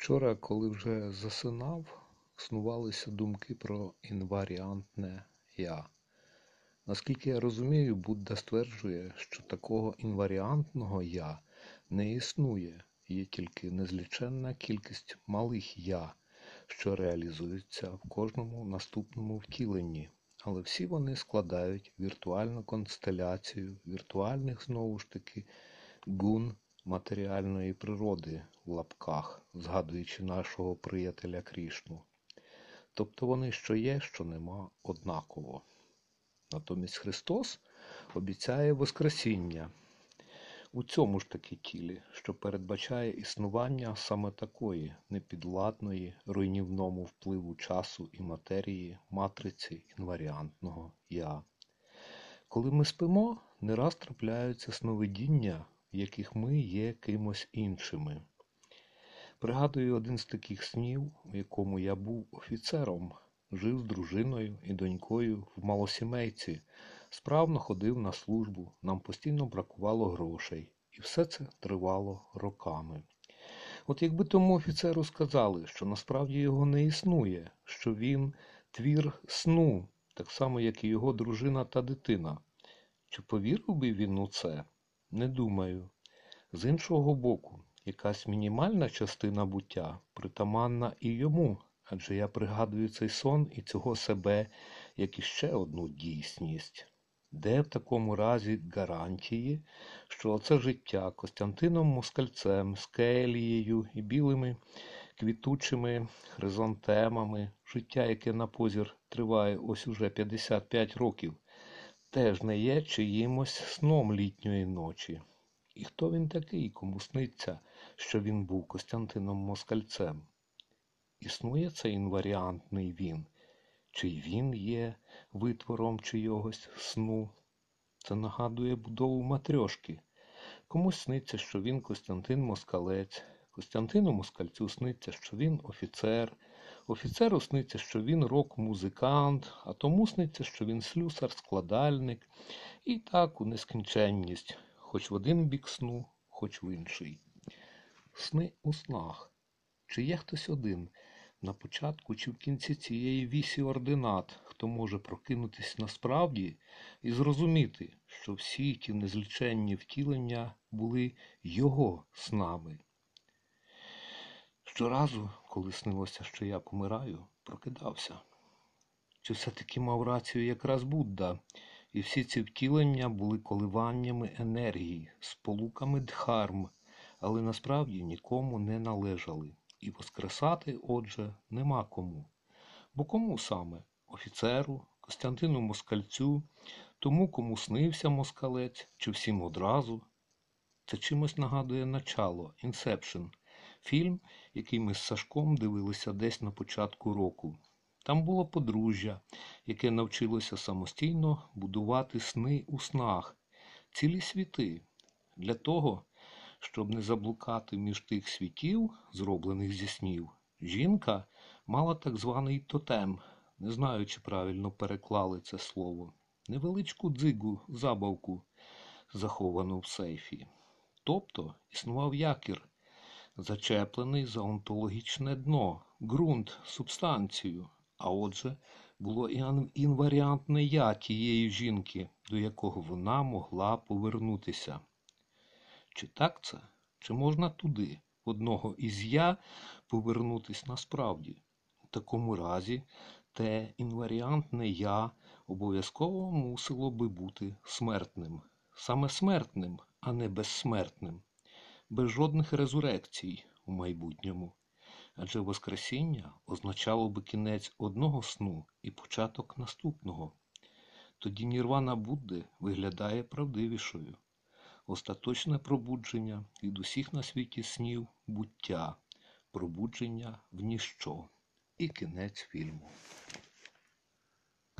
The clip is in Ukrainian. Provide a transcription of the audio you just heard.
Вчора, коли вже засинав, снувалися думки про інваріантне «я». Наскільки я розумію, Будда стверджує, що такого інваріантного «я» не існує, є тільки незліченна кількість малих «я», що реалізуються в кожному наступному втіленні, але всі вони складають віртуальну констеляцію віртуальних, знову ж таки, гун матеріальної природи в лапках, згадуючи нашого приятеля Крішну. Тобто вони що є, що нема однаково. Натомість Христос обіцяє воскресіння у цьому ж таки тілі, що передбачає існування саме такої непідвладної руйнівному впливу часу і матерії матриці інваріантного «я». Коли ми спимо, не раз трапляються сновидіння, в яких ми є кимось іншими. Пригадую один з таких снів, в якому я був офіцером, жив з дружиною і донькою в малосімейці, справно ходив на службу, нам постійно бракувало грошей, і все це тривало роками. От якби тому офіцеру сказали, що насправді його не існує, що він твір сну, так само як і його дружина та дитина, чи повірив би він у це? Не думаю. З іншого боку, якась мінімальна частина буття притаманна і йому, адже я пригадую цей сон і цього себе, як іще одну дійсність. Де в такому разі гарантії, що оце життя Костянтином Москальцем, з келією і білими квітучими хризантемами, життя, яке на позір триває ось уже 55 років, теж не є чиїмось сном літньої ночі. І хто він такий, кому сниться, що він був Костянтином Москальцем? Існує цей інваріантний він? Чи він є витвором чийогось сну? Це нагадує будову матрьошки. Комусь сниться, що він Костянтин Москалець, Костянтину Москальцю сниться, що він офіцер, офіцеру сниться, що він рок-музикант, а тому сниться, що він слюсар-складальник. І так у нескінченність, хоч в один бік сну, хоч в інший. Сни у снах. Чи є хтось один на початку чи в кінці цієї вісі ординат, хто може прокинутись насправді і зрозуміти, що всі ті незліченні втілення були його снами? Щоразу, коли снилося, що я помираю, прокидався. Чи все-таки мав рацію якраз Будда, і всі ці втілення були коливаннями енергії, сполуками дхарм, але насправді нікому не належали. І воскресати, отже, нема кому. Бо кому саме? Офіцеру, Костянтину Москальцю, тому, кому снився Москалець, чи всім одразу? Це чимось нагадує начало, Inception. Фільм, який ми з Сашком дивилися десь на початку року. Там було подружжя, яке навчилося самостійно будувати сни у снах, цілі світи. Для того, щоб не заблукати між тих світів, зроблених зі снів, жінка мала так званий тотем, не знаю, чи правильно переклали це слово, невеличку дзигу, забавку, заховану в сейфі. Тобто існував якір, зачеплений за онтологічне дно, ґрунт, субстанцію, а отже, було інваріантне «я» тієї жінки, до якого вона могла повернутися. Чи так це? Чи можна туди, в одного із «я», повернутись насправді? У такому разі, те інваріантне «я» обов'язково мусило би бути смертним. Саме смертним, а не безсмертним. Без жодних резурекцій у майбутньому. Адже воскресіння означало би кінець одного сну і початок наступного. Тоді нірвана Будди виглядає правдивішою. Остаточне пробудження від усіх на світі снів буття, пробудження в ніщо і кінець фільму.